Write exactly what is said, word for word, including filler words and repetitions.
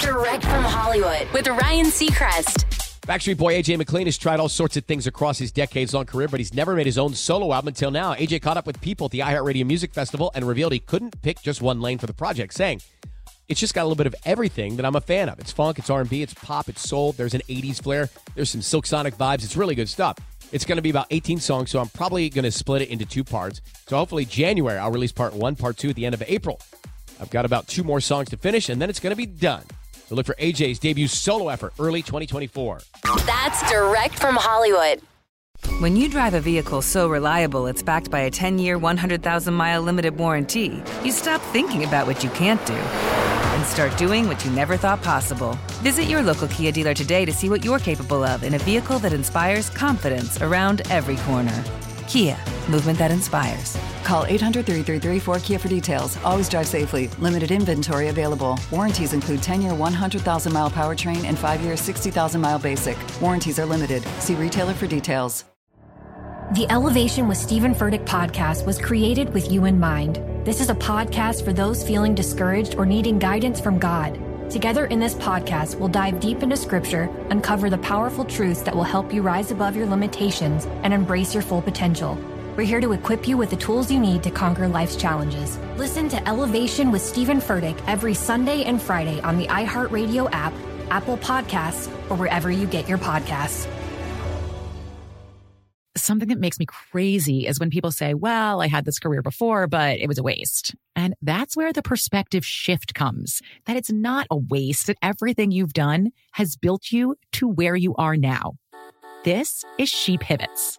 Direct from Hollywood with Ryan Seacrest. Backstreet Boy A J McLean has tried all sorts of things across his decades-long career, but he's never made his own solo album until now. A J caught up with People at the iHeartRadio Music Festival and revealed he couldn't pick just one lane for the project, saying, it's just got a little bit of everything that I'm a fan of. It's funk, it's R and B, it's pop, it's soul, there's an eighties flair, there's some Silk Sonic vibes, it's really good stuff. It's going to be about eighteen songs, so I'm probably going to split it into two parts. So hopefully January, I'll release part one, part two at the end of April. I've got about two more songs to finish, and then it's going to be done. So look for A J's debut solo effort early twenty twenty-four. That's direct from Hollywood. When you drive a vehicle so reliable it's backed by a ten-year, one hundred thousand mile limited warranty, you stop thinking about what you can't do and start doing what you never thought possible. Visit your local Kia dealer today to see what you're capable of in a vehicle that inspires confidence around every corner. Kia, movement that inspires. Call eight hundred, three three three, four K I A for details. Always drive safely. Limited inventory available. Warranties include ten-year, one hundred thousand mile powertrain and five-year, sixty thousand mile basic. Warranties are limited. See retailer for details. The Elevation with Stephen Furtick podcast was created with you in mind. This is a podcast for those feeling discouraged or needing guidance from God. Together in this podcast, we'll dive deep into Scripture, uncover the powerful truths that will help you rise above your limitations and embrace your full potential. We're here to equip you with the tools you need to conquer life's challenges. Listen to Elevation with Stephen Furtick every Sunday and Friday on the iHeartRadio app, Apple Podcasts, or wherever you get your podcasts. Something that makes me crazy is when people say, well, I had this career before, but it was a waste. And that's where the perspective shift comes, that it's not a waste, that everything you've done has built you to where you are now. This is She Pivots,